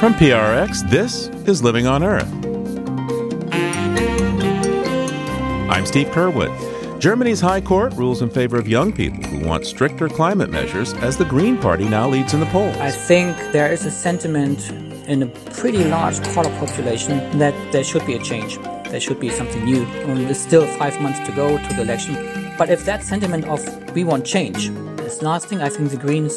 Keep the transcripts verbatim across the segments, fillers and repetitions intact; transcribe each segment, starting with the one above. From P R X, this is Living on Earth. I'm Steve Curwood. Germany's High Court rules in favor of young people who want stricter climate measures as the Green Party now leads in the polls. I think there is a sentiment in a pretty large part of the population that there should be a change. There should be something new. And there's still five months to go to the election. But if that sentiment of we want change is lasting, I think the Greens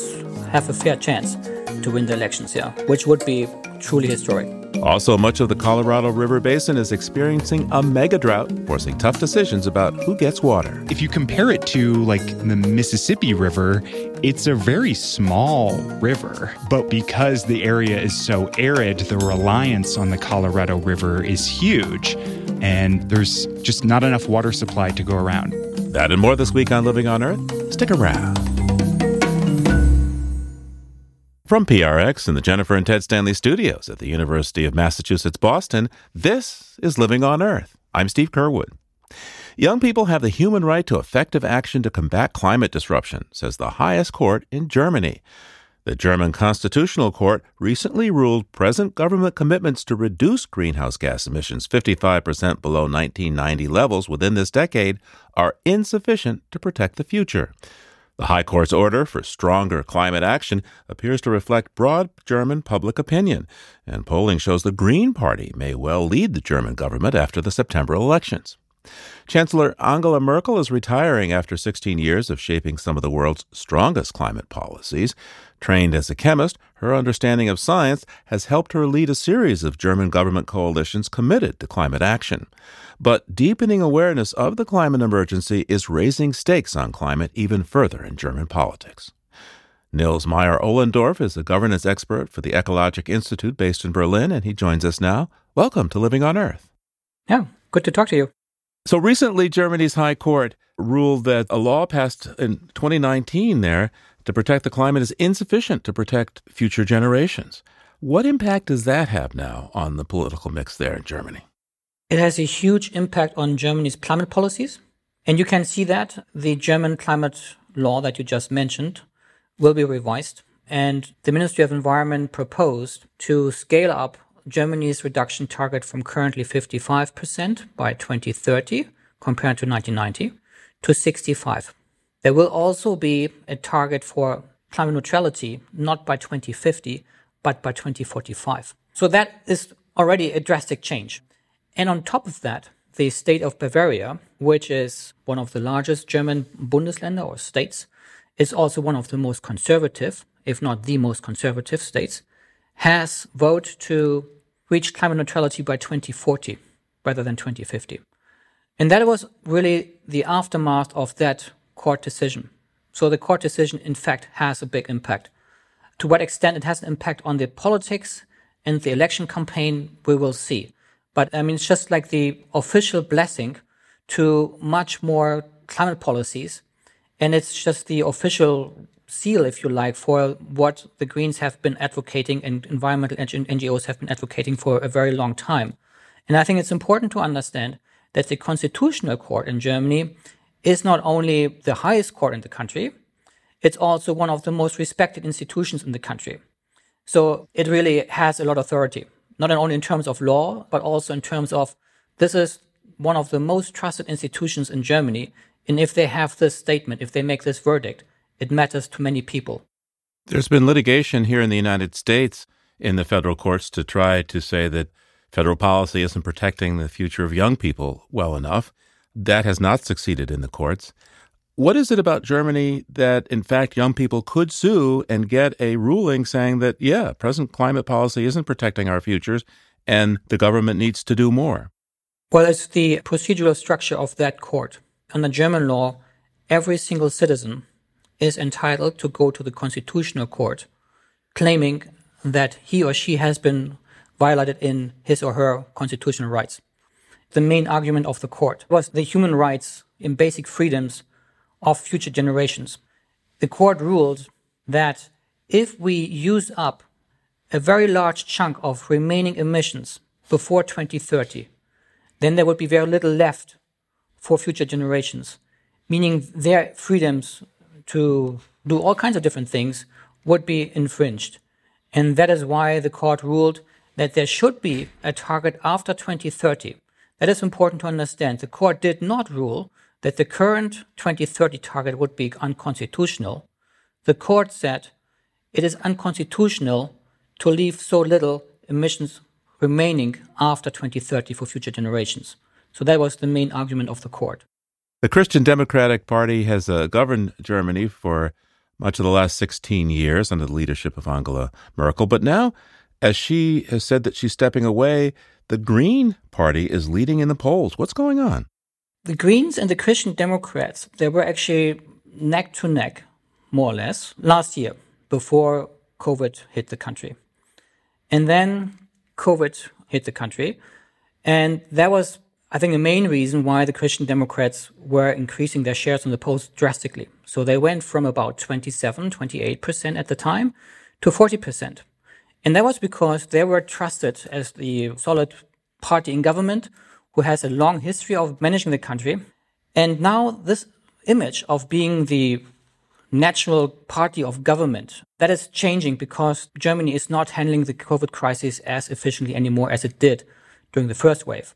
have a fair chance to win the elections here, which would be truly historic. Also, much of the Colorado River Basin is experiencing a mega drought, forcing tough decisions about who gets water. If you compare it to, like, the Mississippi River, it's a very small river. But because the area is so arid, the reliance on the Colorado River is huge, and there's just not enough water supply to go around. That and more this week on Living on Earth. Stick around. From P R X in the Jennifer and Ted Stanley studios at the University of Massachusetts, Boston, this is Living on Earth. I'm Steve Curwood. Young people have the human right to effective action to combat climate disruption, says the highest court in Germany. The German Constitutional Court recently ruled present government commitments to reduce greenhouse gas emissions fifty-five percent below nineteen ninety levels within this decade are insufficient to protect the future. The High Court's order for stronger climate action appears to reflect broad German public opinion, and polling shows the Green Party may well lead the German government after the September elections. Chancellor Angela Merkel is retiring after sixteen years of shaping some of the world's strongest climate policies. Trained as a chemist, her understanding of science has helped her lead a series of German government coalitions committed to climate action. But deepening awareness of the climate emergency is raising stakes on climate even further in German politics. Nils Meyer-Ohlendorf is a governance expert for the Ecologic Institute based in Berlin, and he joins us now. Welcome to Living on Earth. Yeah, good to talk to you. So recently, Germany's High Court ruled that a law passed in twenty nineteen there to protect the climate is insufficient to protect future generations. What impact does that have now on the political mix there in Germany? It has a huge impact on Germany's climate policies. And you can see that the German climate law that you just mentioned will be revised. And the Ministry of Environment proposed to scale up Germany's reduction target from currently fifty-five percent by twenty thirty, compared to nineteen ninety, to sixty-five. There will also be a target for climate neutrality, not by twenty fifty, but by twenty forty-five. So that is already a drastic change. And on top of that, the state of Bavaria, which is one of the largest German Bundesländer or states, is also one of the most conservative, if not the most conservative states, has voted to reach climate neutrality by twenty forty rather than twenty fifty. And that was really the aftermath of that court decision. So the court decision, in fact, has a big impact. To what extent it has an impact on the politics and the election campaign, we will see. But, I mean, it's just like the official blessing to much more climate policies. And it's just the official seal, if you like, for what the Greens have been advocating and environmental N G Os have been advocating for a very long time. And I think it's important to understand that the Constitutional Court in Germany is not only the highest court in the country, it's also one of the most respected institutions in the country. So it really has a lot of authority, not only in terms of law, but also in terms of this is one of the most trusted institutions in Germany. And if they have this statement, if they make this verdict, it matters to many people. There's been litigation here in the United States in the federal courts to try to say that federal policy isn't protecting the future of young people well enough. That has not succeeded in the courts. What is it about Germany that, in fact, young people could sue and get a ruling saying that, yeah, present climate policy isn't protecting our futures and the government needs to do more? Well, it's the procedural structure of that court. Under German law, every single citizen is entitled to go to the Constitutional Court claiming that he or she has been violated in his or her constitutional rights. The main argument of the court was the human rights and basic freedoms of future generations. The court ruled that if we use up a very large chunk of remaining emissions before twenty thirty, then there would be very little left for future generations, meaning their freedoms to do all kinds of different things would be infringed. And that is why the court ruled that there should be a target after twenty thirty. That is important to understand. The court did not rule that the current twenty thirty target would be unconstitutional. The court said it is unconstitutional to leave so little emissions remaining after twenty thirty for future generations. So that was the main argument of the court. The Christian Democratic Party has uh, governed Germany for much of the last sixteen years under the leadership of Angela Merkel. But now, as she has said that she's stepping away, the Green Party is leading in the polls. What's going on? The Greens and the Christian Democrats, they were actually neck to neck, more or less, last year before COVID hit the country. And then COVID hit the country. And that was, I think, the main reason why the Christian Democrats were increasing their shares in the polls drastically. So they went from about twenty-seven, twenty-eight percent at the time to forty percent. And that was because they were trusted as the solid party in government who has a long history of managing the country. And now this image of being the natural party of government, that is changing because Germany is not handling the COVID crisis as efficiently anymore as it did during the first wave.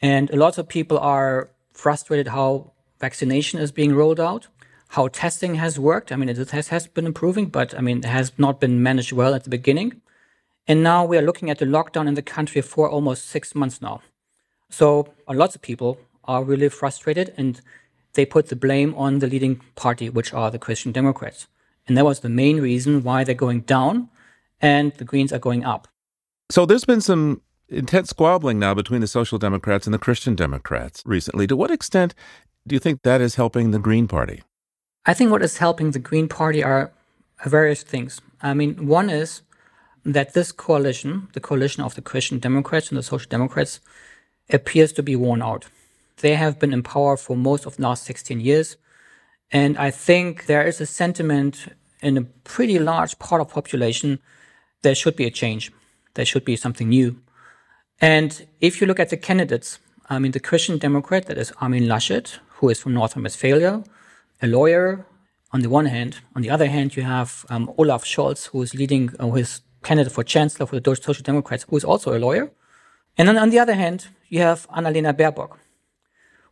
And a lot of people are frustrated how vaccination is being rolled out, how testing has worked. I mean, it has, has been improving, but I mean, it has not been managed well at the beginning. And now we are looking at the lockdown in the country for almost six months now. So lots of people are really frustrated, and they put the blame on the leading party, which are the Christian Democrats. And that was the main reason why they're going down and the Greens are going up. So there's been some intense squabbling now between the Social Democrats and the Christian Democrats recently. To what extent do you think that is helping the Green Party? I think what is helping the Green Party are various things. I mean, one is that this coalition, the coalition of the Christian Democrats and the Social Democrats, appears to be worn out. They have been in power for most of the last sixteen years. And I think there is a sentiment in a pretty large part of the population, there should be a change. There should be something new. And if you look at the candidates, I mean, the Christian Democrat, that is Armin Laschet, who is from North Rhine-Westphalia, a lawyer on the one hand. On the other hand, you have um, Olaf Scholz, who is leading, uh, his candidate for chancellor for the Deutsche Social Democrats, who is also a lawyer. And then on the other hand, you have Annalena Baerbock,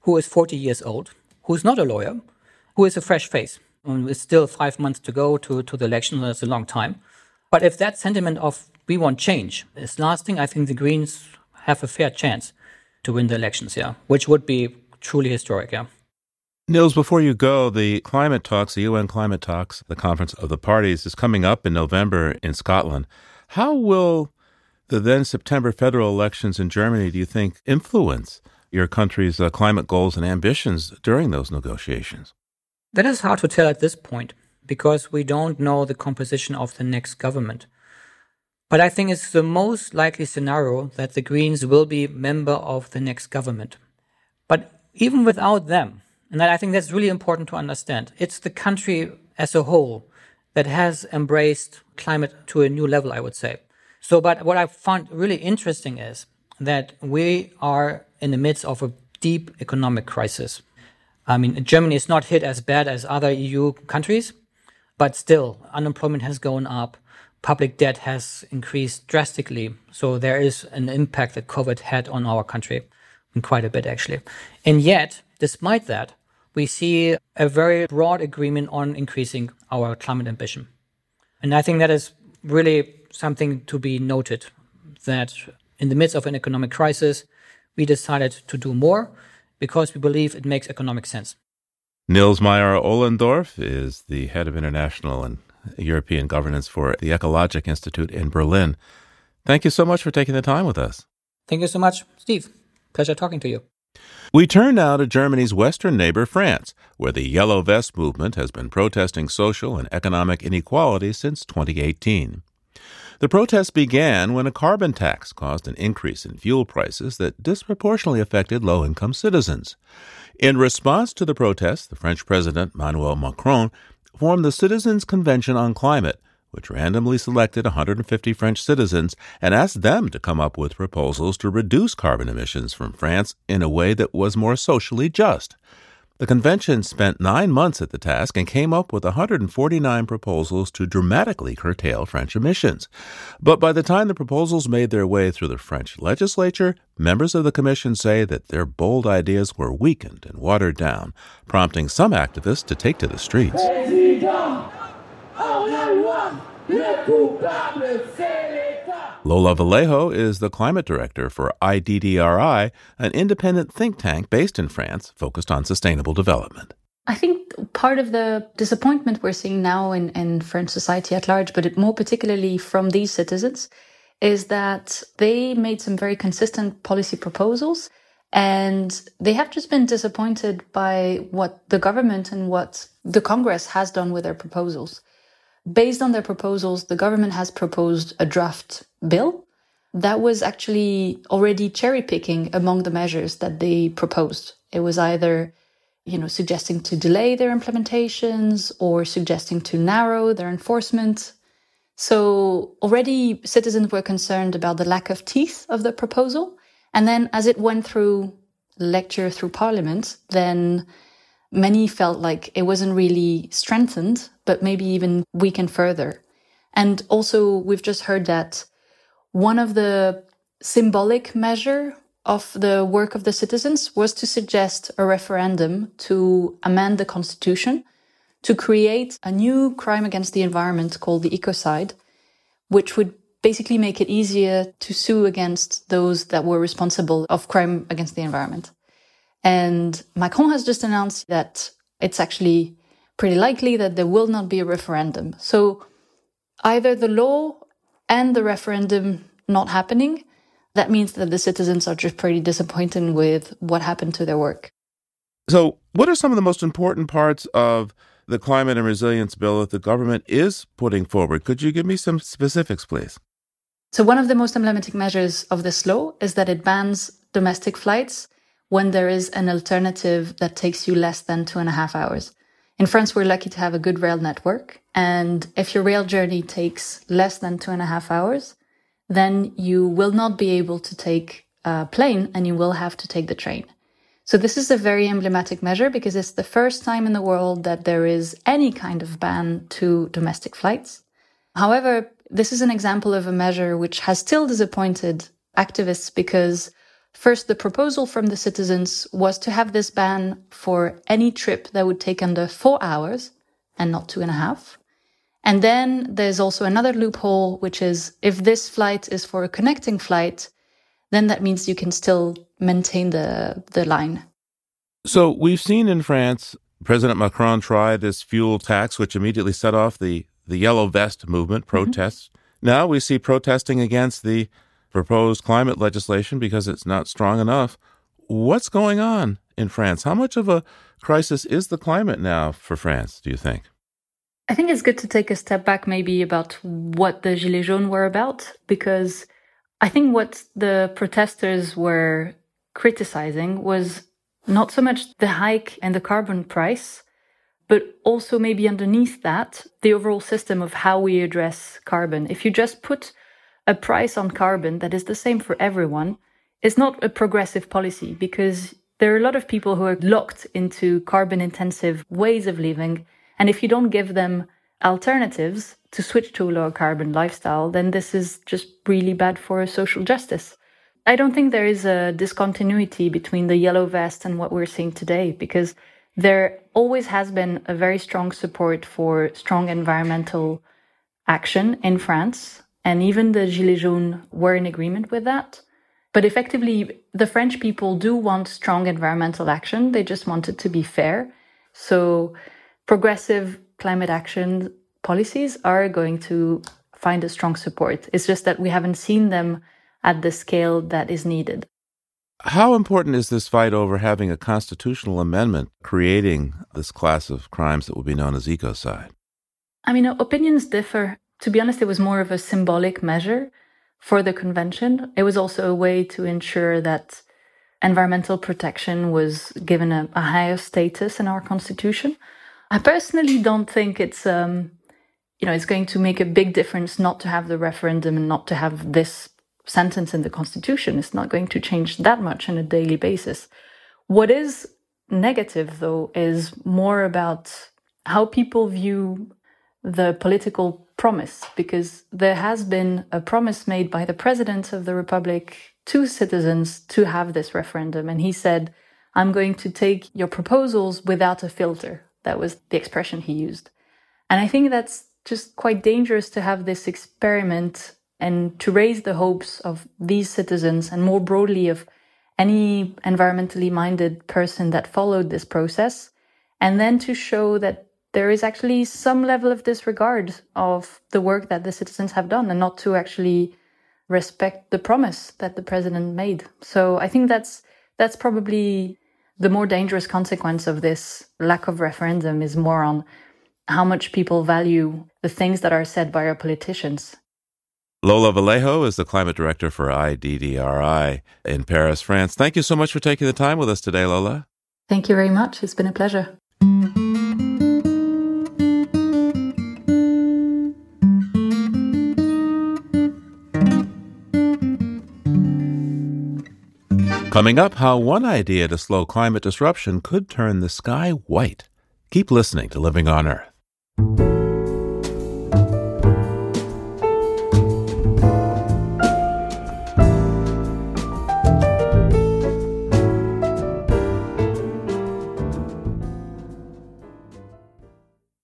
who is forty years old, who is not a lawyer, who is a fresh face. I mean, it's still five months to go to, to the election. That's a long time. But if that sentiment of we want change is lasting, I think the Greens have a fair chance to win the elections, yeah, which would be truly historic, yeah. Nils, before you go, the climate talks, the U N climate talks, the Conference of the Parties, is coming up in November in Scotland. How will the then September federal elections in Germany, do you think, influence your country's uh, climate goals and ambitions during those negotiations? That is hard to tell at this point because we don't know the composition of the next government. But I think it's the most likely scenario that the Greens will be member of the next government. But even without them, and I think that's really important to understand, it's the country as a whole that has embraced climate to a new level, I would say. So, but what I found really interesting is that we are in the midst of a deep economic crisis. I mean, Germany is not hit as bad as other E U countries, but still, unemployment has gone up, public debt has increased drastically, so there is an impact that COVID had on our country, and quite a bit actually. And yet, despite that, we see a very broad agreement on increasing our climate ambition. And I think that is really something to be noted, that in the midst of an economic crisis, we decided to do more because we believe it makes economic sense. Nils Meyer-Ohlendorf is the head of international and European governance for the Ecologic Institute in Berlin. Thank you so much for taking the time with us. Thank you so much, Steve. Pleasure talking to you. We turn now to Germany's western neighbor, France, where the Yellow Vest movement has been protesting social and economic inequality since twenty eighteen. The protests began when a carbon tax caused an increase in fuel prices that disproportionately affected low-income citizens. In response to the protests, the French President Emmanuel Macron formed the Citizens' Convention on Climate, which randomly selected one hundred fifty French citizens and asked them to come up with proposals to reduce carbon emissions from France in a way that was more socially just. The convention spent nine months at the task and came up with one hundred forty-nine proposals to dramatically curtail French emissions. But by the time the proposals made their way through the French legislature, members of the commission say that their bold ideas were weakened and watered down, prompting some activists to take to the streets. Lola Vallejo is the climate director for I D D R I, an independent think tank based in France focused on sustainable development. I think part of the disappointment we're seeing now in, in French society at large, but it more particularly from these citizens, is that they made some very consistent policy proposals, and they have just been disappointed by what the government and what the Congress has done with their proposals. Based on their proposals, the government has proposed a draft bill that was actually already cherry-picking among the measures that they proposed. It was either, you know, suggesting to delay their implementations or suggesting to narrow their enforcement. So already citizens were concerned about the lack of teeth of the proposal. And then as it went through lecture through Parliament, then many felt like it wasn't really strengthened, but maybe even weakened further. And also, we've just heard that one of the symbolic measure of the work of the citizens was to suggest a referendum to amend the Constitution to create a new crime against the environment called the ecocide, which would basically make it easier to sue against those that were responsible of crime against the environment. And Macron has just announced that it's actually pretty likely that there will not be a referendum. So either the law and the referendum not happening, that means that the citizens are just pretty disappointed with what happened to their work. So what are some of the most important parts of the climate and resilience bill that the government is putting forward? Could you give me some specifics, please? So one of the most emblematic measures of this law is that it bans domestic flights when there is an alternative that takes you less than two and a half hours. In France, we're lucky to have a good rail network. And if your rail journey takes less than two and a half hours, then you will not be able to take a plane and you will have to take the train. So this is a very emblematic measure because it's the first time in the world that there is any kind of ban to domestic flights. However, this is an example of a measure which has still disappointed activists because first, the proposal from the citizens was to have this ban for any trip that would take under four hours and not two and a half. And then there's also another loophole, which is if this flight is for a connecting flight, then that means you can still maintain the, the line. So we've seen in France, President Macron try this fuel tax, which immediately set off the, the yellow vest movement protests. Mm-hmm. Now we see protesting against the proposed climate legislation because it's not strong enough. What's going on in France? How much of a crisis is the climate now for France, do you think? I think it's good to take a step back maybe about what the Gilets Jaunes were about, because I think what the protesters were criticizing was not so much the hike and the carbon price, but also maybe underneath that, the overall system of how we address carbon. If you just put a price on carbon that is the same for everyone is not a progressive policy, because there are a lot of people who are locked into carbon-intensive ways of living. And if you don't give them alternatives to switch to a lower carbon lifestyle, then this is just really bad for social justice. I don't think there is a discontinuity between the yellow vest and what we're seeing today, because there always has been a very strong support for strong environmental action in France. And even the Gilets Jaunes were in agreement with that. But effectively, the French people do want strong environmental action. They just want it to be fair. So progressive climate action policies are going to find a strong support. It's just that we haven't seen them at the scale that is needed. How important is this fight over having a constitutional amendment creating this class of crimes that will be known as ecocide? I mean, opinions differ. To be honest, it was more of a symbolic measure for the convention. It was also a way to ensure that environmental protection was given a, a higher status in our constitution. I personally don't think it's, um, you know, it's going to make a big difference not to have the referendum and not to have this sentence in the constitution. It's not going to change that much on a daily basis. What is negative, though, is more about how people view the political promise, because there has been a promise made by the President of the Republic to citizens to have this referendum. And he said, I'm going to take your proposals without a filter. That was the expression he used. And I think that's just quite dangerous to have this experiment and to raise the hopes of these citizens and more broadly of any environmentally minded person that followed this process, and then to show that there is actually some level of disregard of the work that the citizens have done and not to actually respect the promise that the president made. So I think that's that's probably the more dangerous consequence of this lack of referendum, is more on how much people value the things that are said by our politicians. Lola Vallejo is the climate director for I D D R I in Paris, France. Thank you so much for taking the time with us today, Lola. Thank you very much. It's been a pleasure. Coming up, how one idea to slow climate disruption could turn the sky white. Keep listening to Living on Earth.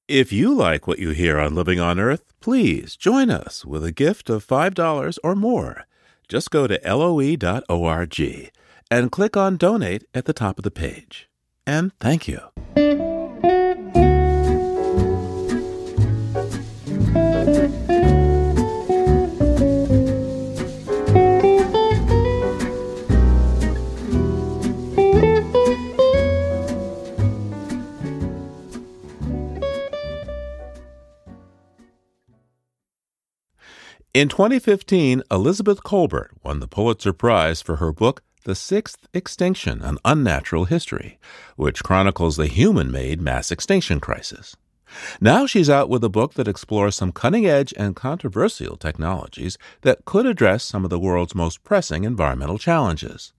If you like what you hear on Living on Earth, please join us with a gift of five dollars or more. Just go to L O E dot org and click on Donate at the top of the page. And thank you. In twenty fifteen, Elizabeth Kolbert won the Pulitzer Prize for her book, The Sixth Extinction, An Unnatural History, which chronicles the human-made mass extinction crisis. Now she's out with a book that explores some cutting-edge and controversial technologies that could address some of the world's most pressing environmental challenges.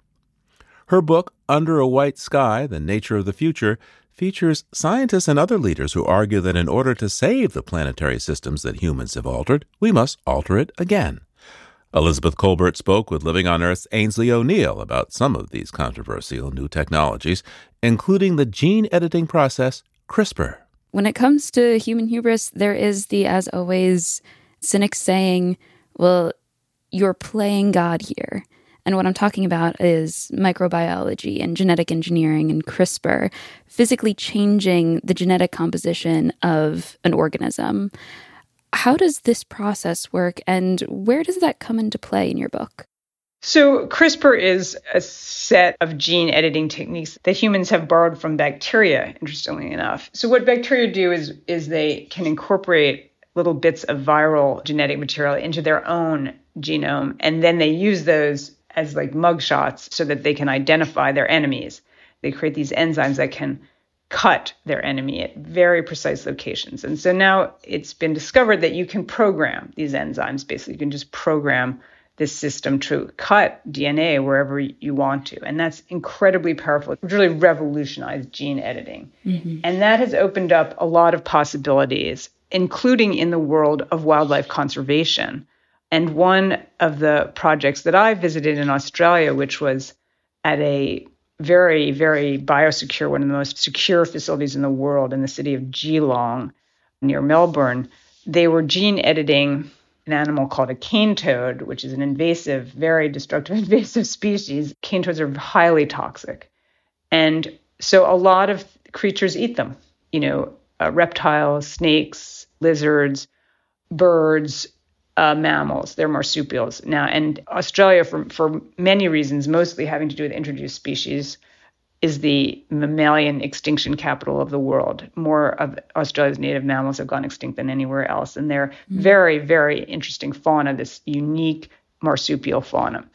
Her book, Under a White Sky, The Nature of the Future, features scientists and other leaders who argue that in order to save the planetary systems that humans have altered, we must alter it again. Elizabeth Kolbert spoke with Living on Earth's Ainsley O'Neill about some of these controversial new technologies, including the gene editing process CRISPR. When it comes to human hubris, there is the, as always, cynic saying, well, you're playing God here. And what I'm talking about is microbiology and genetic engineering and CRISPR, physically changing the genetic composition of an organism. How does this process work, and where does that come into play in your book? So CRISPR is a set of gene editing techniques that humans have borrowed from bacteria, interestingly enough. So what bacteria do is, is they can incorporate little bits of viral genetic material into their own genome, and then they use those as like mugshots so that they can identify their enemies. They create these enzymes that can cut their enemy at very precise locations. And so now it's been discovered that you can program these enzymes. Basically, you can just program this system to cut D N A wherever you want to. And that's incredibly powerful. It really revolutionized gene editing. Mm-hmm. And that has opened up a lot of possibilities, including in the world of wildlife conservation. And one of the projects that I visited in Australia, which was at a very, very biosecure, one of the most secure facilities in the world in the city of Geelong near Melbourne, they were gene editing an animal called a cane toad, which is an invasive, very destructive, invasive species. Cane toads are highly toxic. And so a lot of creatures eat them, you know, uh, reptiles, snakes, lizards, birds, Uh, mammals, they're marsupials now. And Australia, for, for many reasons, mostly having to do with introduced species, is the mammalian extinction capital of the world. More of Australia's native mammals have gone extinct than anywhere else. And they're mm-hmm. very, very interesting fauna, this unique marsupial fauna.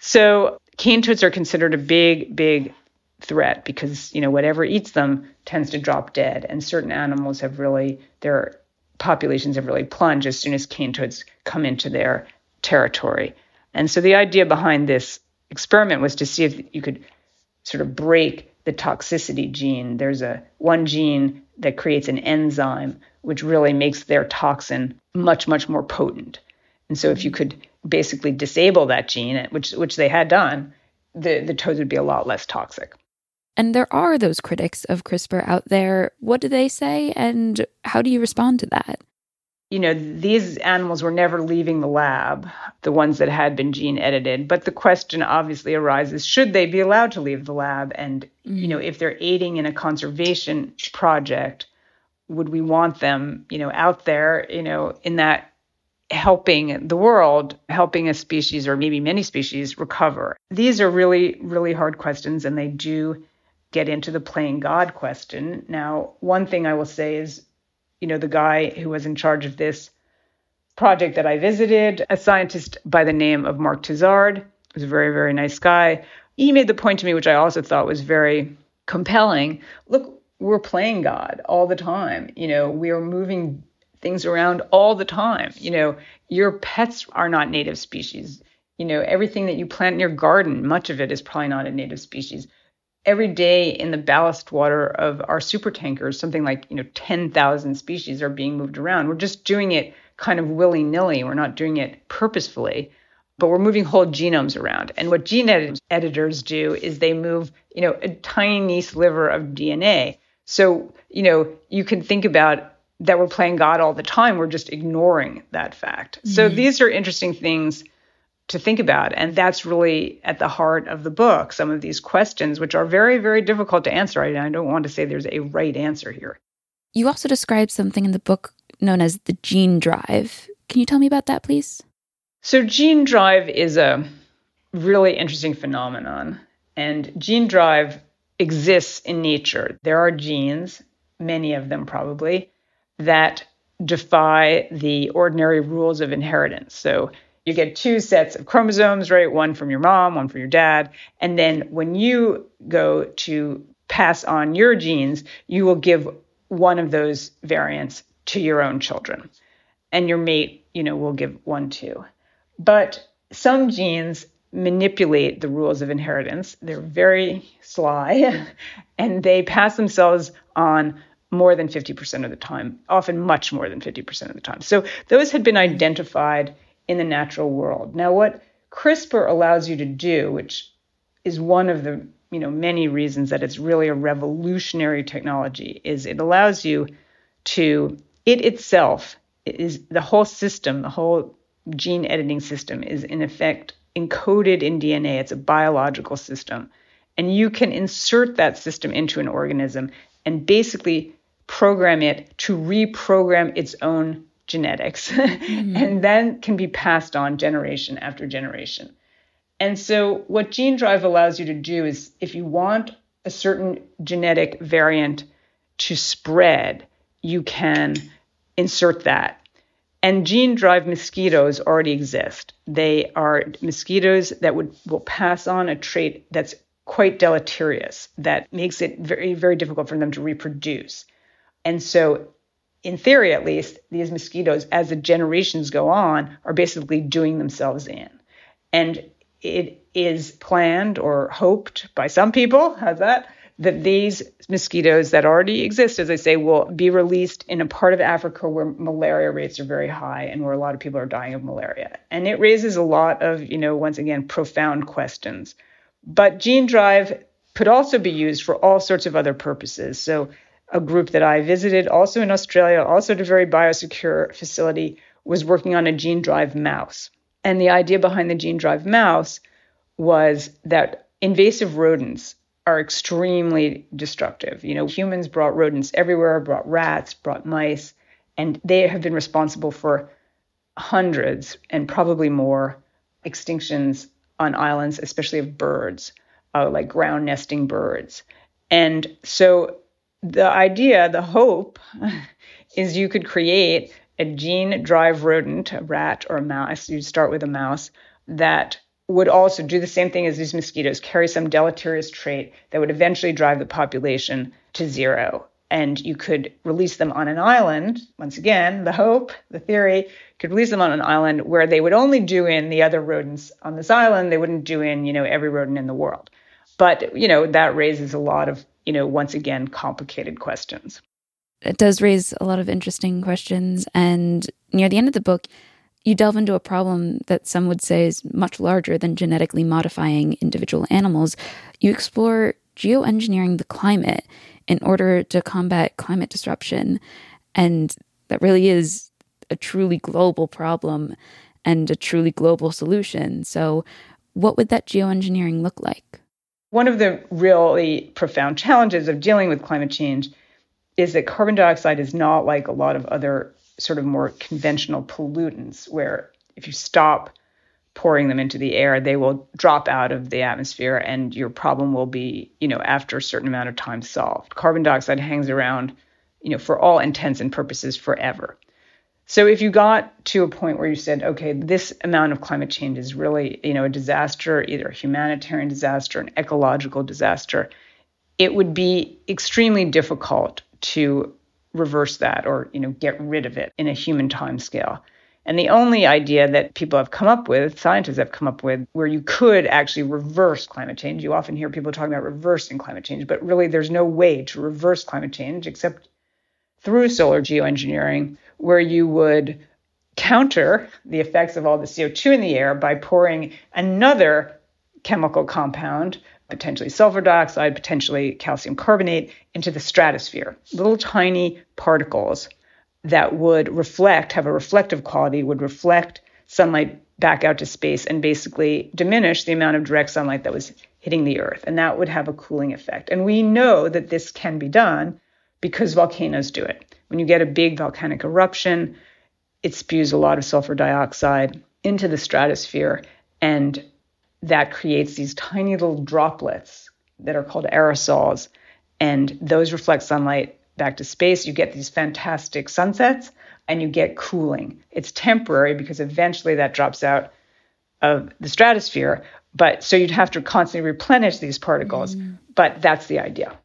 So cane toads are considered a big, big threat because, you know, whatever eats them tends to drop dead. And certain animals have really, they're populations have really plunged as soon as cane toads come into their territory. And so the idea behind this experiment was to see if you could sort of break the toxicity gene. There's a one gene that creates an enzyme, which really makes their toxin much, much more potent. And so if you could basically disable that gene, which which they had done, the, the toads would be a lot less toxic. And there are those critics of CRISPR out there. What do they say, and how do you respond to that? You know, these animals were never leaving the lab, the ones that had been gene edited. But the question obviously arises, should they be allowed to leave the lab? And, mm-hmm. you know, if they're aiding in a conservation project, would we want them, you know, out there, you know, in that helping the world, helping a species or maybe many species recover? These are really, really hard questions, and they do get into the playing God question. Now, one thing I will say is, you know, the guy who was in charge of this project that I visited, a scientist by the name of Mark Tizard, was a very, very nice guy. He made the point to me, which I also thought was very compelling. Look, we're playing God all the time. You know, we are moving things around all the time. You know, your pets are not native species. You know, everything that you plant in your garden, much of it is probably not a native species. Every day in the ballast water of our supertankers, something like, you know, ten thousand species are being moved around. We're just doing it kind of willy-nilly. We're not doing it purposefully, but we're moving whole genomes around. And what gene edit- editors do is they move, you know, a tiny sliver of D N A. So, you know, you can think about that we're playing God all the time. We're just ignoring that fact. Mm-hmm. So these are interesting things to think about. And that's really at the heart of the book, some of these questions, which are very, very difficult to answer. I don't want to say there's a right answer here. You also describe something in the book known as the gene drive. Can you tell me about that, please? So gene drive is a really interesting phenomenon. And gene drive exists in nature. There are genes, many of them probably, that defy the ordinary rules of inheritance. So you get two sets of chromosomes, right? One from your mom, one from your dad. And then when you go to pass on your genes, you will give one of those variants to your own children. And your mate, you know, will give one too. But some genes manipulate the rules of inheritance. They're very sly, and they pass themselves on more than fifty percent of the time, often much more than fifty percent of the time. So those had been identified in the natural world. Now, what CRISPR allows you to do, which is one of the, you know, many reasons that it's really a revolutionary technology, is it allows you to, it itself is the whole system, the whole gene editing system is in effect encoded in D N A. It's a biological system. And you can insert that system into an organism and basically program it to reprogram its own genetics, mm-hmm. and then can be passed on generation after generation. And so what gene drive allows you to do is, if you want a certain genetic variant to spread, you can insert that. And gene drive mosquitoes already exist. They are mosquitoes that would will pass on a trait that's quite deleterious, that makes it very, very difficult for them to reproduce. And so in theory, at least, these mosquitoes, as the generations go on, are basically doing themselves in. And it is planned or hoped by some people, how's that, that these mosquitoes that already exist, as I say, will be released in a part of Africa where malaria rates are very high and where a lot of people are dying of malaria. And it raises a lot of, you know, once again, profound questions. But gene drive could also be used for all sorts of other purposes. So a group that I visited, also in Australia, also at a very biosecure facility, was working on a gene drive mouse. And the idea behind the gene drive mouse was that invasive rodents are extremely destructive. You know, humans brought rodents everywhere, brought rats, brought mice, and they have been responsible for hundreds and probably more extinctions on islands, especially of birds, uh, like ground nesting birds. And so the idea, the hope, is you could create a gene drive rodent, a rat or a mouse, you'd start with a mouse, that would also do the same thing as these mosquitoes, carry some deleterious trait that would eventually drive the population to zero. And you could release them on an island, once again, the hope, the theory, could release them on an island where they would only do in the other rodents on this island. They wouldn't do in, you know, every rodent in the world. But, you know, that raises a lot of, you know, once again, complicated questions. It does raise a lot of interesting questions. And near the end of the book, you delve into a problem that some would say is much larger than genetically modifying individual animals. You explore geoengineering the climate in order to combat climate disruption. And that really is a truly global problem and a truly global solution. So what would that geoengineering look like? One of the really profound challenges of dealing with climate change is that carbon dioxide is not like a lot of other sort of more conventional pollutants, where if you stop pouring them into the air, they will drop out of the atmosphere and your problem will be, you know, after a certain amount of time solved. Carbon dioxide hangs around, you know, for all intents and purposes forever. So if you got to a point where you said, okay, this amount of climate change is really, you know, a disaster, either a humanitarian disaster, an ecological disaster, it would be extremely difficult to reverse that or, you know, get rid of it in a human timescale. And the only idea that people have come up with, scientists have come up with, where you could actually reverse climate change. You often hear people talking about reversing climate change, but really there's no way to reverse climate change except through solar geoengineering, where you would counter the effects of all the C O two in the air by pouring another chemical compound, potentially sulfur dioxide, potentially calcium carbonate, into the stratosphere. Little tiny particles that would reflect, have a reflective quality, would reflect sunlight back out to space and basically diminish the amount of direct sunlight that was hitting the Earth. And that would have a cooling effect. And we know that this can be done because volcanoes do it. When you get a big volcanic eruption, it spews a lot of sulfur dioxide into the stratosphere, and that creates these tiny little droplets that are called aerosols, and those reflect sunlight back to space. You get these fantastic sunsets, and you get cooling. It's temporary because eventually that drops out of the stratosphere, but so you'd have to constantly replenish these particles, mm. but that's the idea.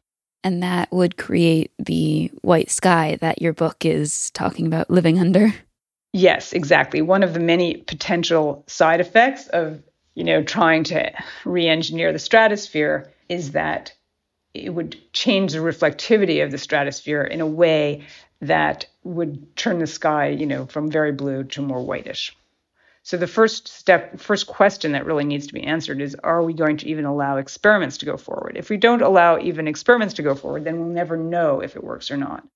And that would create the white sky that your book is talking about living under. Yes, exactly. One of the many potential side effects of, you know, trying to re-engineer the stratosphere is that it would change the reflectivity of the stratosphere in a way that would turn the sky, you know, from very blue to more whitish. So the first step, first question that really needs to be answered is, are we going to even allow experiments to go forward? If we don't allow even experiments to go forward, then we'll never know if it works or not.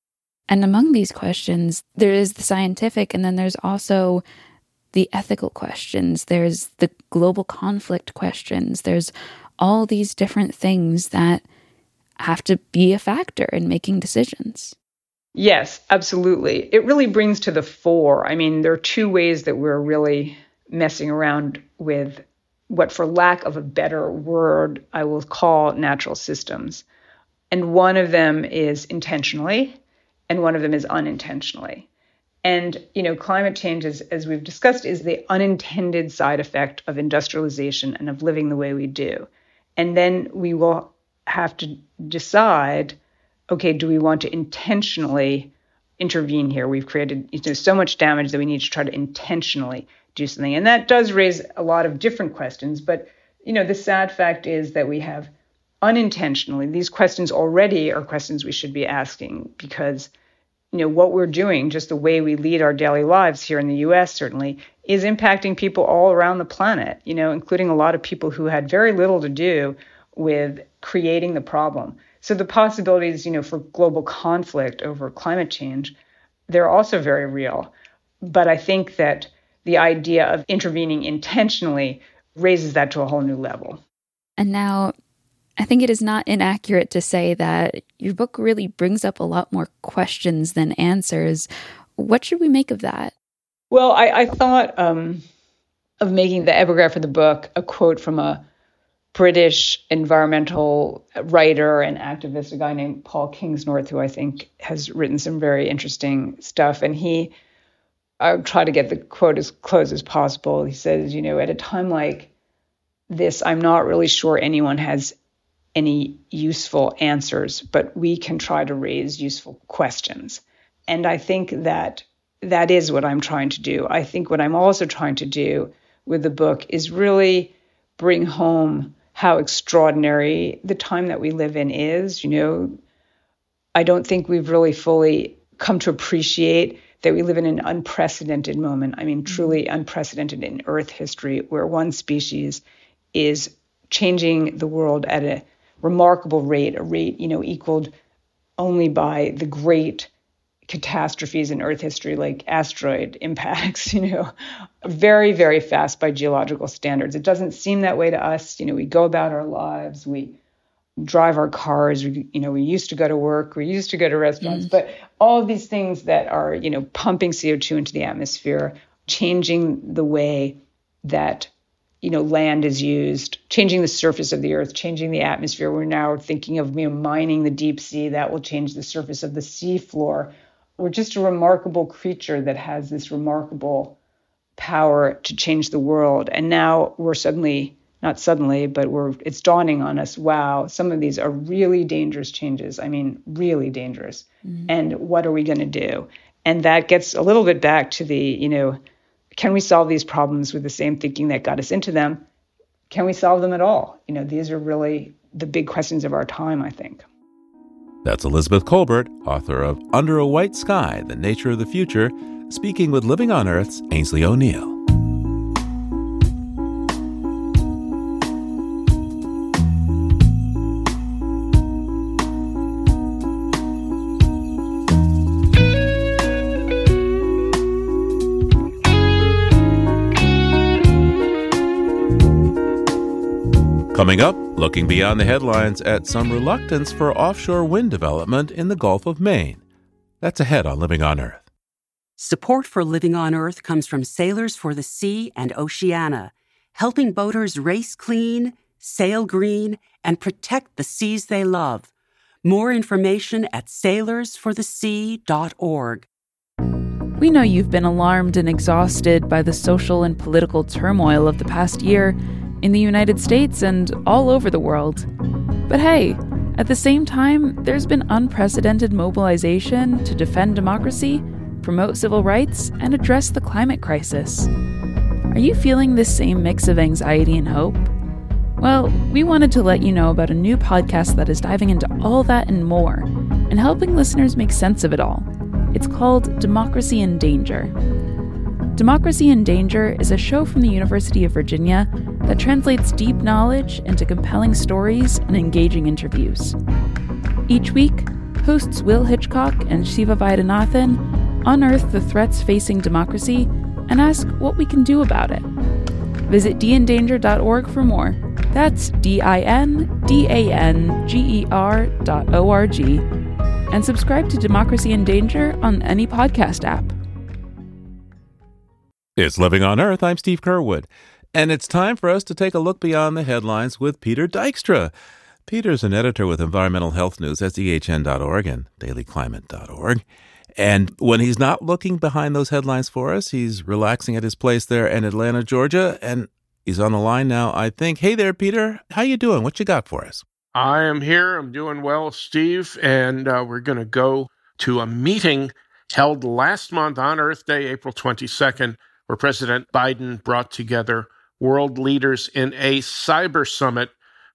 And among these questions, there is the scientific, and then there's also the ethical questions. There's the global conflict questions. There's all these different things that have to be a factor in making decisions. Yes, absolutely. It really brings to the fore. I mean, there are two ways that we're really messing around with what, for lack of a better word, I will call natural systems. And one of them is intentionally, and one of them is unintentionally. And, you know, climate change, is, as we've discussed, is the unintended side effect of industrialization and of living the way we do. And then we will have to decide, okay, do we want to intentionally intervene here? We've created, you know, so much damage that we need to try to intentionally do something. And that does raise a lot of different questions. But, you know, the sad fact is that we have unintentionally, these questions already are questions we should be asking, because, you know, what we're doing, just the way we lead our daily lives here in the U S certainly, is impacting people all around the planet, you know, including a lot of people who had very little to do with creating the problem. So the possibilities, you know, for global conflict over climate change, they're also very real. But I think that the idea of intervening intentionally raises that to a whole new level. And now, I think it is not inaccurate to say that your book really brings up a lot more questions than answers. What should we make of that? Well, I, I thought um, of making the epigraph of the book a quote from a British environmental writer and activist, a guy named Paul Kingsnorth, who I think has written some very interesting stuff. And he, I'll try to get the quote as close as possible. He says, you know, at a time like this, I'm not really sure anyone has any useful answers, but we can try to raise useful questions. And I think that that is what I'm trying to do. I think what I'm also trying to do with the book is really bring home how extraordinary the time that we live in is. You know, I don't think we've really fully come to appreciate that we live in an unprecedented moment. I mean, truly unprecedented in Earth history, where one species is changing the world at a remarkable rate, a rate, you know, equaled only by the great catastrophes in Earth history, like asteroid impacts, you know, very, very fast by geological standards. It doesn't seem that way to us. You know, we go about our lives, we drive our cars, we, you know, we used to go to work, we used to go to restaurants, mm. but all of these things that are, you know, pumping C O two into the atmosphere, changing the way that, you know, land is used, changing the surface of the Earth, changing the atmosphere. We're now thinking of, you know, mining the deep sea. That will change the surface of the seafloor. We're just a remarkable creature that has this remarkable power to change the world. And now we're suddenly, not suddenly, but we're it's dawning on us, wow, some of these are really dangerous changes. I mean, really dangerous. Mm-hmm. And what are we going to do? And that gets a little bit back to the, you know, can we solve these problems with the same thinking that got us into them? Can we solve them at all? You know, these are really the big questions of our time, I think. That's Elizabeth Kolbert, author of Under a White Sky, The Nature of the Future, speaking with Living on Earth's Ainsley O'Neill. Coming up, looking beyond the headlines at some reluctance for offshore wind development in the Gulf of Maine. That's ahead on Living on Earth. Support for Living on Earth comes from Sailors for the Sea and Oceana, helping boaters race clean, sail green, and protect the seas they love. More information at sailors for the sea dot org. We know you've been alarmed and exhausted by the social and political turmoil of the past year, in the United States and all over the world. But hey, at the same time, there's been unprecedented mobilization to defend democracy, promote civil rights, and address the climate crisis. Are you feeling this same mix of anxiety and hope? Well, we wanted to let you know about a new podcast that is diving into all that and more, and helping listeners make sense of it all. It's called Democracy in Danger. Democracy in Danger is a show from the University of Virginia that translates deep knowledge into compelling stories and engaging interviews. Each week, hosts Will Hitchcock and Shiva Vaidyanathan unearth the threats facing democracy and ask what we can do about it. Visit d in danger dot org for more. That's D I N D A N G E R dot O R G. And subscribe to Democracy in Danger on any podcast app. It's Living on Earth. I'm Steve Curwood, and it's time for us to take a look beyond the headlines with Peter Dykstra. Peter's an editor with Environmental Health News, S E H N dot org and Daily Climate dot org. And when he's not looking behind those headlines for us, he's relaxing at his place there in Atlanta, Georgia, and he's on the line now, I think. Hey there, Peter. How you doing? What you got for us? I am here. I'm doing well, Steve, and uh, we're going to go to a meeting held last month on Earth Day, April twenty-second, where President Biden brought together world leaders in a cyber summit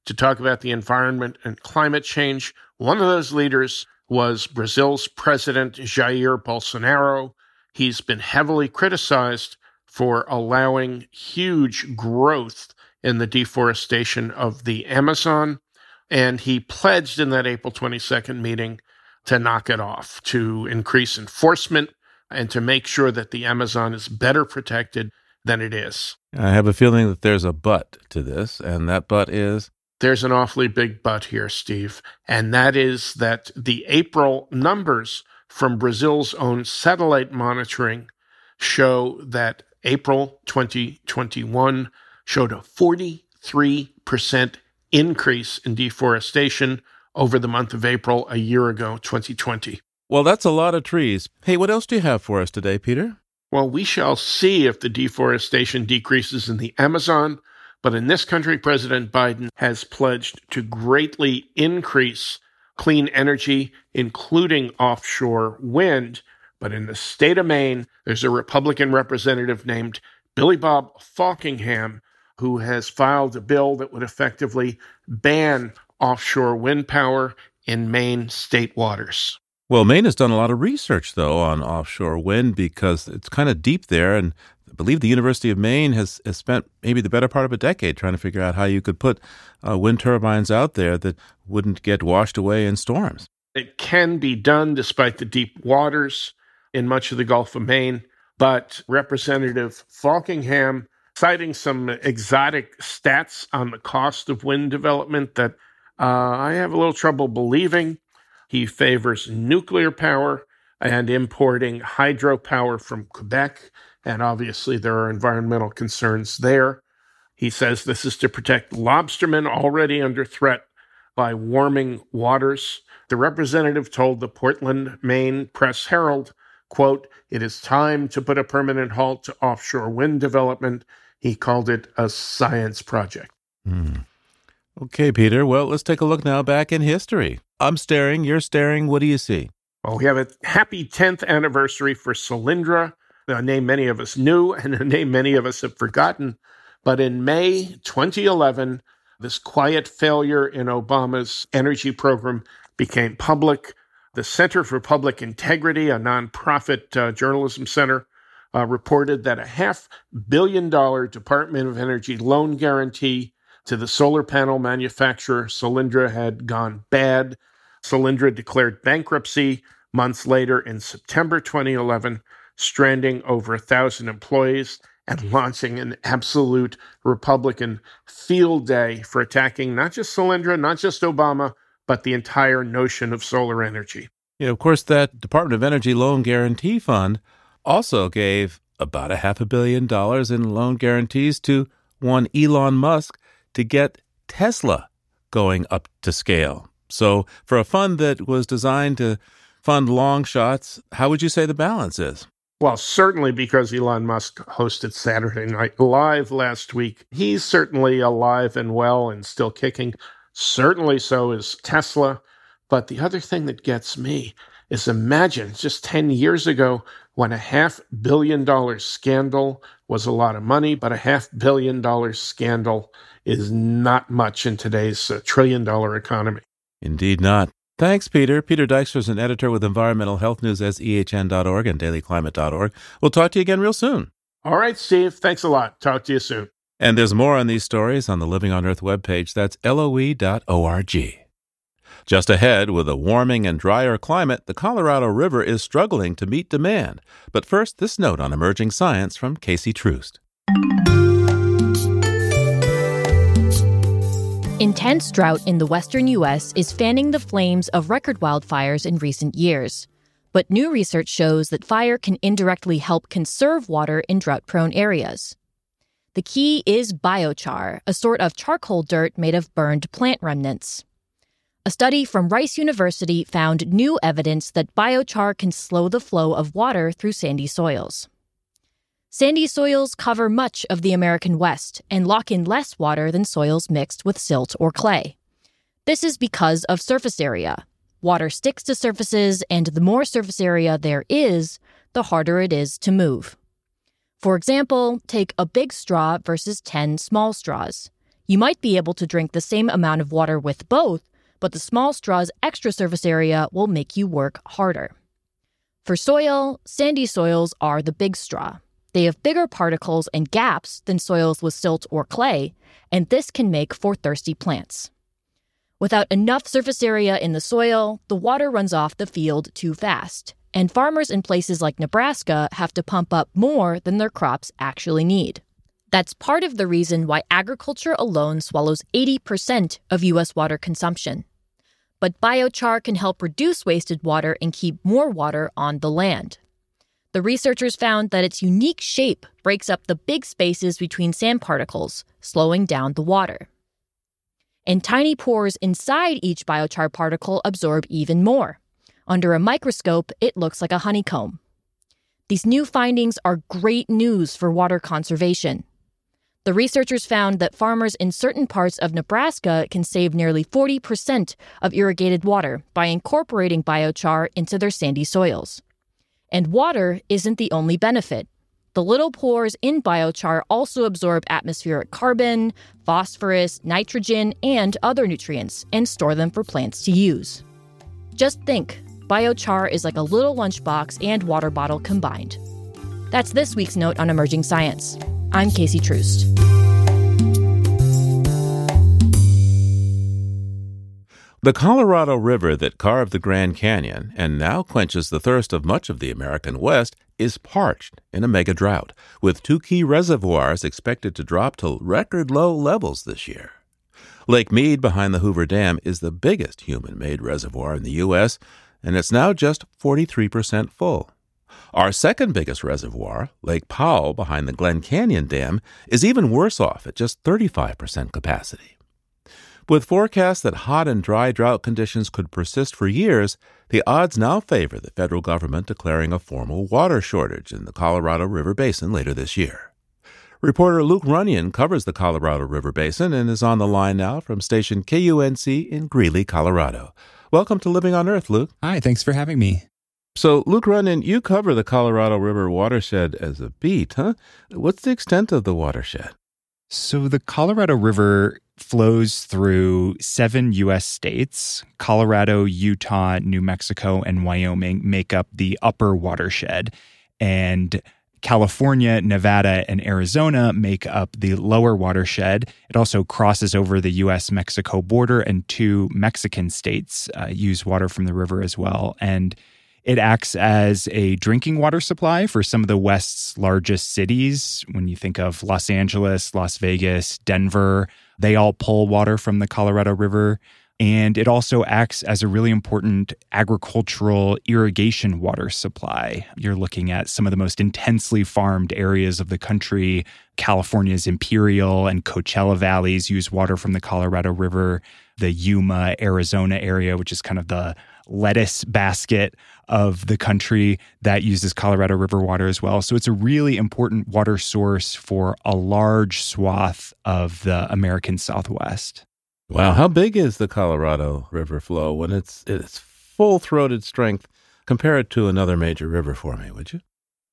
to talk about the environment and climate change. One of those leaders was Brazil's President Jair Bolsonaro. He's been heavily criticized for allowing huge growth in the deforestation of the Amazon, and he pledged in that April twenty-second meeting to knock it off, to increase enforcement, and to make sure that the Amazon is better protected than it is. I have a feeling that there's a but to this, and that but is? There's an awfully big but here, Steve, and that is that the April numbers from Brazil's own satellite monitoring show that April twenty twenty-one showed a forty-three percent increase in deforestation over the month of April a year ago, twenty twenty. Well, that's a lot of trees. Hey, what else do you have for us today, Peter? Well, we shall see if the deforestation decreases in the Amazon, but in this country, President Biden has pledged to greatly increase clean energy, including offshore wind. But in the state of Maine, there's a Republican representative named Billy Bob Falkingham who has filed a bill that would effectively ban offshore wind power in Maine state waters. Well, Maine has done a lot of research, though, on offshore wind because it's kind of deep there. And I believe the University of Maine has, has spent maybe the better part of a decade trying to figure out how you could put uh, wind turbines out there that wouldn't get washed away in storms. It can be done despite the deep waters in much of the Gulf of Maine. But Representative Falkingham, citing some exotic stats on the cost of wind development that uh, I have a little trouble believing, he favors nuclear power and importing hydropower from Quebec, and obviously there are environmental concerns there. He says this is to protect lobstermen already under threat by warming waters. The representative told the Portland, Maine Press Herald, quote, "It is time to put a permanent halt to offshore wind development." He called it a science project. Mm. Okay, Peter. Well, let's take a look now back in history. I'm staring, you're staring. What do you see? Well, we have a happy tenth anniversary for Solyndra, a name many of us knew and a name many of us have forgotten. But in May twenty eleven, this quiet failure in Obama's energy program became public. The Center for Public Integrity, a nonprofit uh, journalism center, uh, reported that a half billion dollar Department of Energy loan guarantee to the solar panel manufacturer Solyndra had gone bad. Solyndra declared bankruptcy months later in September twenty eleven, stranding over a thousand employees and launching an absolute Republican field day for attacking not just Solyndra, not just Obama, but the entire notion of solar energy. Yeah, of course, that Department of Energy Loan Guarantee Fund also gave about a half a billion dollars in loan guarantees to one Elon Musk to get Tesla going up to scale. So for a fund that was designed to fund long shots, how would you say the balance is? Well, certainly because Elon Musk hosted Saturday Night Live last week, he's certainly alive and well and still kicking. Certainly so is Tesla. But the other thing that gets me is imagine just ten years ago when a half billion dollar scandal was a lot of money, but a half billion dollar scandal is not much in today's uh, trillion dollar economy. Indeed not. Thanks, Peter. Peter Dykstra is an editor with Environmental Health News, S E H N dot org and Daily Climate dot org. We'll talk to you again real soon. All right, Steve. Thanks a lot. Talk to you soon. And there's more on these stories on the Living on Earth webpage. That's L O E dot org. Just ahead, with a warming and drier climate, the Colorado River is struggling to meet demand. But first, this note on emerging science from Casey Troost. Intense drought in the western U S is fanning the flames of record wildfires in recent years. But new research shows that fire can indirectly help conserve water in drought-prone areas. The key is biochar, a sort of charcoal dirt made of burned plant remnants. A study from Rice University found new evidence that biochar can slow the flow of water through sandy soils. Sandy soils cover much of the American West and lock in less water than soils mixed with silt or clay. This is because of surface area. Water sticks to surfaces, and the more surface area there is, the harder it is to move. For example, take a big straw versus ten small straws. You might be able to drink the same amount of water with both, but the small straw's extra surface area will make you work harder. For soil, sandy soils are the big straw. They have bigger particles and gaps than soils with silt or clay, and this can make for thirsty plants. Without enough surface area in the soil, the water runs off the field too fast. And farmers in places like Nebraska have to pump up more than their crops actually need. That's part of the reason why agriculture alone swallows eighty percent of U S water consumption. But biochar can help reduce wasted water and keep more water on the land. The researchers found that its unique shape breaks up the big spaces between sand particles, slowing down the water. And tiny pores inside each biochar particle absorb even more. Under a microscope, it looks like a honeycomb. These new findings are great news for water conservation. The researchers found that farmers in certain parts of Nebraska can save nearly forty percent of irrigated water by incorporating biochar into their sandy soils. And water isn't the only benefit. The little pores in biochar also absorb atmospheric carbon, phosphorus, nitrogen, and other nutrients and store them for plants to use. Just think, biochar is like a little lunchbox and water bottle combined. That's this week's Note on Emerging Science. I'm Casey Troost. The Colorado River that carved the Grand Canyon and now quenches the thirst of much of the American West is parched in a mega drought, with two key reservoirs expected to drop to record low levels this year. Lake Mead behind the Hoover Dam is the biggest human-made reservoir in the U S, and it's now just forty-three percent full. Our second biggest reservoir, Lake Powell behind the Glen Canyon Dam, is even worse off at just thirty-five percent capacity. With forecasts that hot and dry drought conditions could persist for years, the odds now favor the federal government declaring a formal water shortage in the Colorado River Basin later this year. Reporter Luke Runyon covers the Colorado River Basin and is on the line now from station K U N C in Greeley, Colorado. Welcome to Living on Earth, Luke. Hi, thanks for having me. So, Luke Runyon, you cover the Colorado River watershed as a beat, huh? What's the extent of the watershed? So the Colorado River flows through seven U S states. Colorado, Utah, New Mexico, and Wyoming make up the upper watershed. And California, Nevada, and Arizona make up the lower watershed. It also crosses over the U S-Mexico border, and two Mexican states uh, use water from the river as well. And it acts as a drinking water supply for some of the West's largest cities. When you think of Los Angeles, Las Vegas, Denver, they all pull water from the Colorado River. And it also acts as a really important agricultural irrigation water supply. You're looking at some of the most intensely farmed areas of the country. California's Imperial and Coachella valleys use water from the Colorado River. The Yuma, Arizona area, which is kind of the lettuce basket of the country, that uses Colorado River water as well. So it's a really important water source for a large swath of the American Southwest. Wow, how big is the Colorado River flow when it's its full-throated strength? Compare it to another major river for me, would you?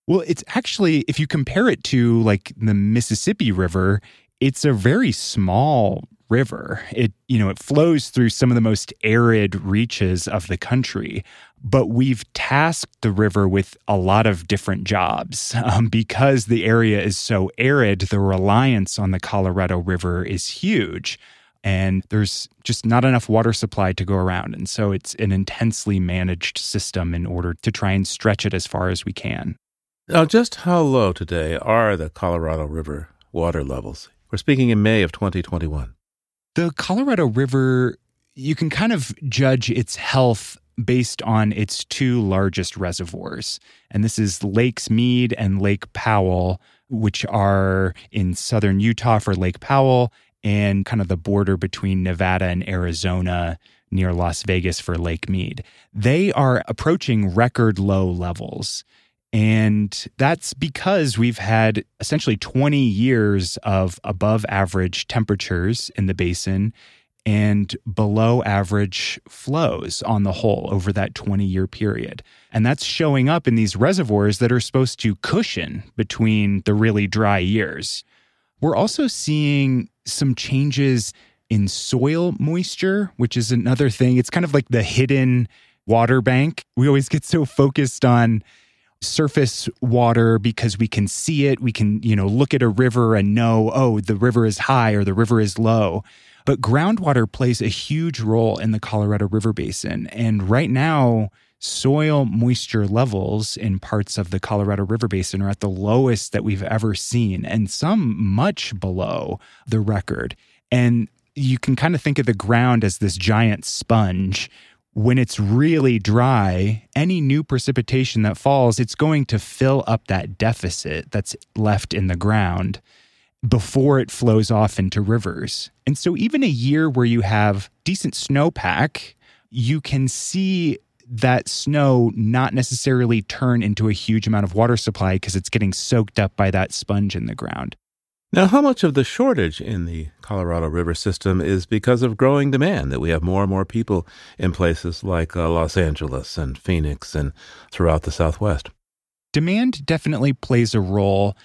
Well, it's actually, if you compare it to like the Mississippi River, it's a very small river. It, you know, it flows through some of the most arid reaches of the country. But we've tasked the river with a lot of different jobs. Um, because the area is so arid, the reliance on the Colorado River is huge. And there's just not enough water supply to go around. And so it's an intensely managed system in order to try and stretch it as far as we can. Now, just how low today are the Colorado River water levels? We're speaking in May of twenty twenty-one. The Colorado River, you can kind of judge its health based on its two largest reservoirs. And this is Lakes Mead and Lake Powell, which are in southern Utah for Lake Powell, and kind of the border between Nevada and Arizona near Las Vegas for Lake Mead. They are approaching record low levels. And that's because we've had essentially twenty years of above average temperatures in the basin and below average flows on the whole over that twenty-year period. And that's showing up in these reservoirs that are supposed to cushion between the really dry years. We're also seeing some changes in soil moisture, which is another thing. It's kind of like the hidden water bank. We always get so focused on surface water because we can see it. We can, you know, look at a river and know, oh, the river is high or the river is low. But groundwater plays a huge role in the Colorado River Basin. And right now, soil moisture levels in parts of the Colorado River Basin are at the lowest that we've ever seen, and some much below the record. And you can kind of think of the ground as this giant sponge. When it's really dry, any new precipitation that falls, it's going to fill up that deficit that's left in the ground before it flows off into rivers. And so even a year where you have decent snowpack, you can see that snow not necessarily turn into a huge amount of water supply because it's getting soaked up by that sponge in the ground. Now, how much of the shortage in the Colorado River system is because of growing demand, that we have more and more people in places like uh, Los Angeles and Phoenix and throughout the Southwest? Demand definitely plays a role,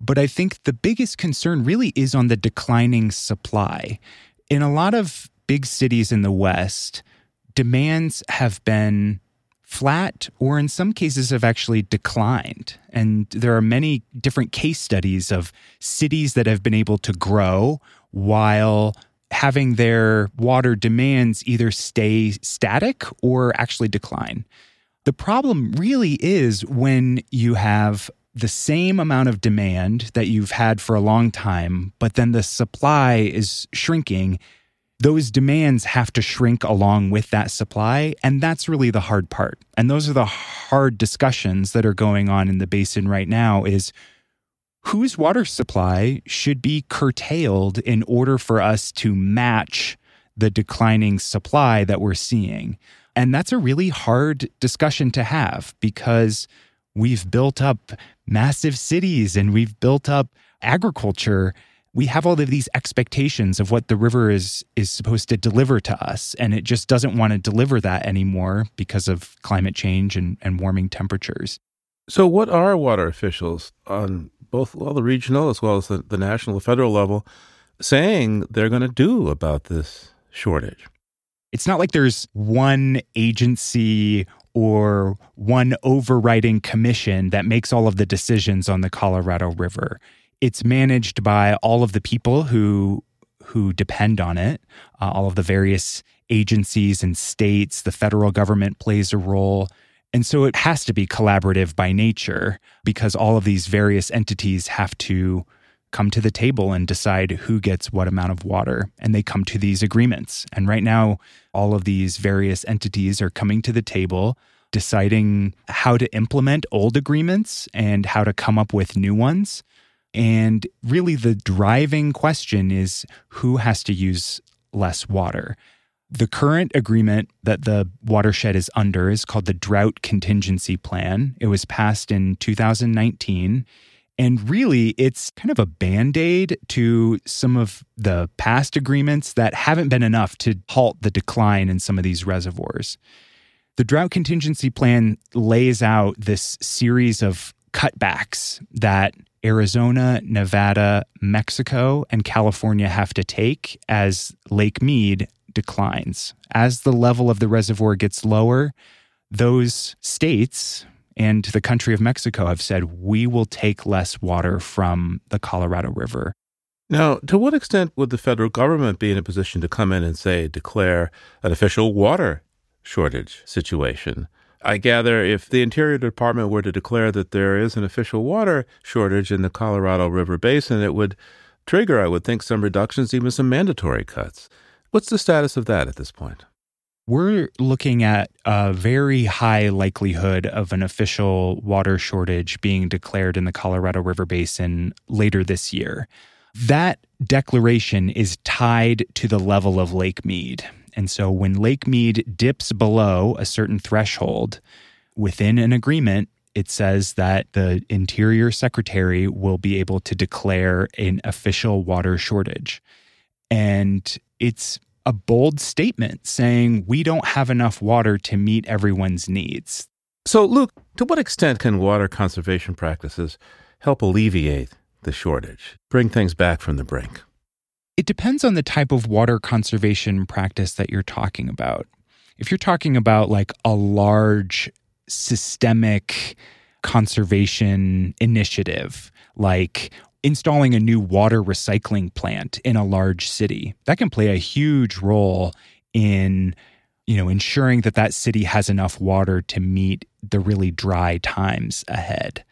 but I think the biggest concern really is on the declining supply. In a lot of big cities in the West, demands have been flat or in some cases have actually declined. And there are many different case studies of cities that have been able to grow while having their water demands either stay static or actually decline. The problem really is when you have the same amount of demand that you've had for a long time, but then the supply is shrinking. Those demands have to shrink along with that supply, and that's really the hard part. And those are the hard discussions that are going on in the basin right now is whose water supply should be curtailed in order for us to match the declining supply that we're seeing. And that's a really hard discussion to have because we've built up massive cities and we've built up agriculture. We have all of these expectations of what the river is is supposed to deliver to us, and it just doesn't want to deliver that anymore because of climate change and, and warming temperatures. So what are water officials on both well, the regional as well as the, the national, the federal level saying they're going to do about this shortage? It's not like there's one agency or one overriding commission that makes all of the decisions on the Colorado River. It's managed by all of the people who who depend on it, uh, all of the various agencies and states. The federal government plays a role. And so it has to be collaborative by nature because all of these various entities have to come to the table and decide who gets what amount of water. And they come to these agreements. And right now, all of these various entities are coming to the table deciding how to implement old agreements and how to come up with new ones. And really the driving question is who has to use less water. The current agreement that the watershed is under is called the Drought Contingency Plan. It was passed in two thousand nineteen. And really, it's kind of a Band-Aid to some of the past agreements that haven't been enough to halt the decline in some of these reservoirs. The Drought Contingency Plan lays out this series of cutbacks that Arizona, Nevada, Mexico, and California have to take as Lake Mead declines. As the level of the reservoir gets lower, those states and the country of Mexico have said, we will take less water from the Colorado River. Now, to what extent would the federal government be in a position to come in and, say, declare an official water shortage situation? I gather if the Interior Department were to declare that there is an official water shortage in the Colorado River Basin, it would trigger, I would think, some reductions, even some mandatory cuts. What's the status of that at this point? We're looking at a very high likelihood of an official water shortage being declared in the Colorado River Basin later this year. That declaration is tied to the level of Lake Mead. And so when Lake Mead dips below a certain threshold, within an agreement, it says that the Interior Secretary will be able to declare an official water shortage. And it's a bold statement saying we don't have enough water to meet everyone's needs. So, Luke, to what extent can water conservation practices help alleviate the shortage, bring things back from the brink? It depends on the type of water conservation practice that you're talking about. If you're talking about like a large systemic conservation initiative, like installing a new water recycling plant in a large city, that can play a huge role in, you know, ensuring that that city has enough water to meet the really dry times ahead.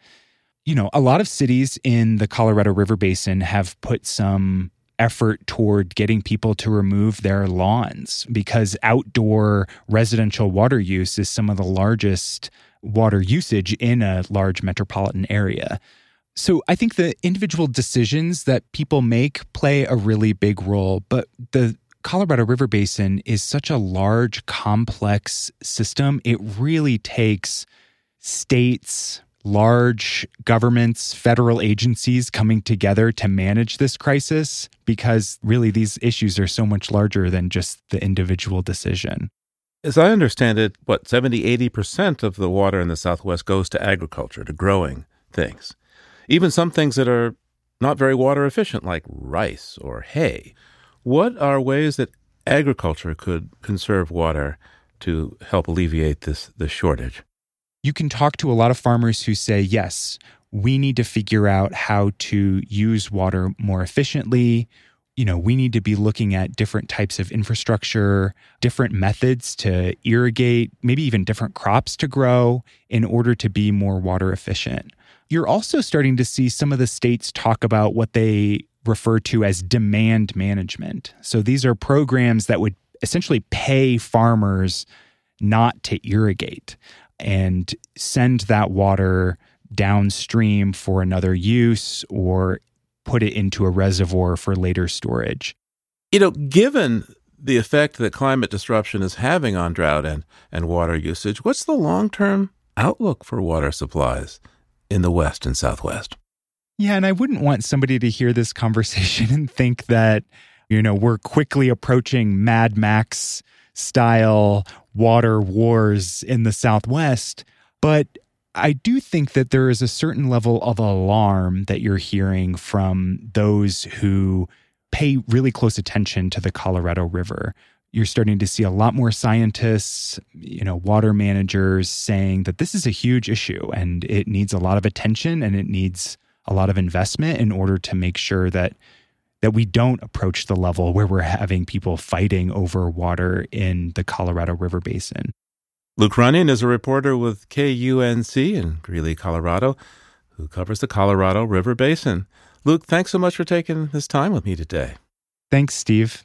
You know, a lot of cities in the Colorado River Basin have put some effort toward getting people to remove their lawns because outdoor residential water use is some of the largest water usage in a large metropolitan area. So I think the individual decisions that people make play a really big role, but the Colorado River Basin is such a large, complex system. It really takes states, large governments, federal agencies coming together to manage this crisis because really these issues are so much larger than just the individual decision. As I understand it, what, seventy, eighty percent of the water in the Southwest goes to agriculture, to growing things. Even some things that are not very water efficient, like rice or hay. What are ways that agriculture could conserve water to help alleviate this, this shortage? You can talk to a lot of farmers who say, yes, we need to figure out how to use water more efficiently. You know, we need to be looking at different types of infrastructure, different methods to irrigate, maybe even different crops to grow in order to be more water efficient. You're also starting to see some of the states talk about what they refer to as demand management. So these are programs that would essentially pay farmers not to irrigate and send that water downstream for another use or put it into a reservoir for later storage. You know, given the effect that climate disruption is having on drought and, and water usage, what's the long-term outlook for water supplies in the West and Southwest? Yeah, and I wouldn't want somebody to hear this conversation and think that, you know, we're quickly approaching Mad Max-style water wars in the Southwest, but I do think that there is a certain level of alarm that you're hearing from those who pay really close attention to the Colorado River. You're starting to see a lot more scientists, you know, water managers saying that this is a huge issue and it needs a lot of attention and it needs a lot of investment in order to make sure that that we don't approach the level where we're having people fighting over water in the Colorado River Basin. Luke Runyon is a reporter with K U N C in Greeley, Colorado, who covers the Colorado River Basin. Luke, thanks so much for taking this time with me today. Thanks, Steve.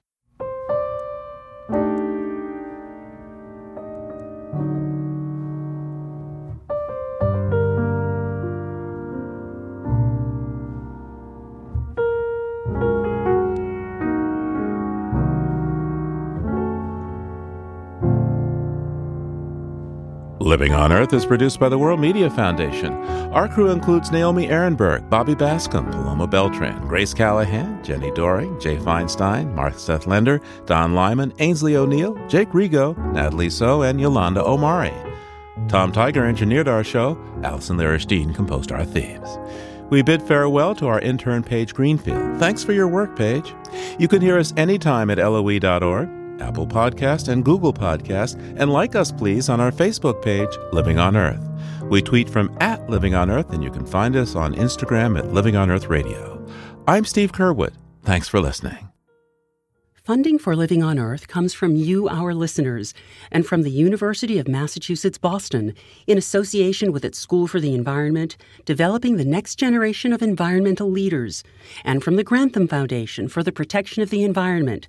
Living on Earth is produced by the World Media Foundation. Our crew includes Naomi Ehrenberg, Bobby Bascom, Paloma Beltran, Grace Callahan, Jenny Doring, Jay Feinstein, Mark Seth Lender, Don Lyman, Ainsley O'Neill, Jake Rigo, Natalie So, and Yolanda Omari. Tom Tiger engineered our show. Allison Lierstein composed our themes. We bid farewell to our intern, Paige Greenfield. Thanks for your work, Paige. You can hear us anytime at L O E dot org. Apple Podcast and Google Podcast, and like us, please, on our Facebook page, Living on Earth. We tweet from at Living on Earth, and you can find us on Instagram at Living on Earth Radio. I'm Steve Curwood. Thanks for listening. Funding for Living on Earth comes from you, our listeners, and from the University of Massachusetts Boston, in association with its School for the Environment, developing the next generation of environmental leaders, and from the Grantham Foundation for the Protection of the Environment,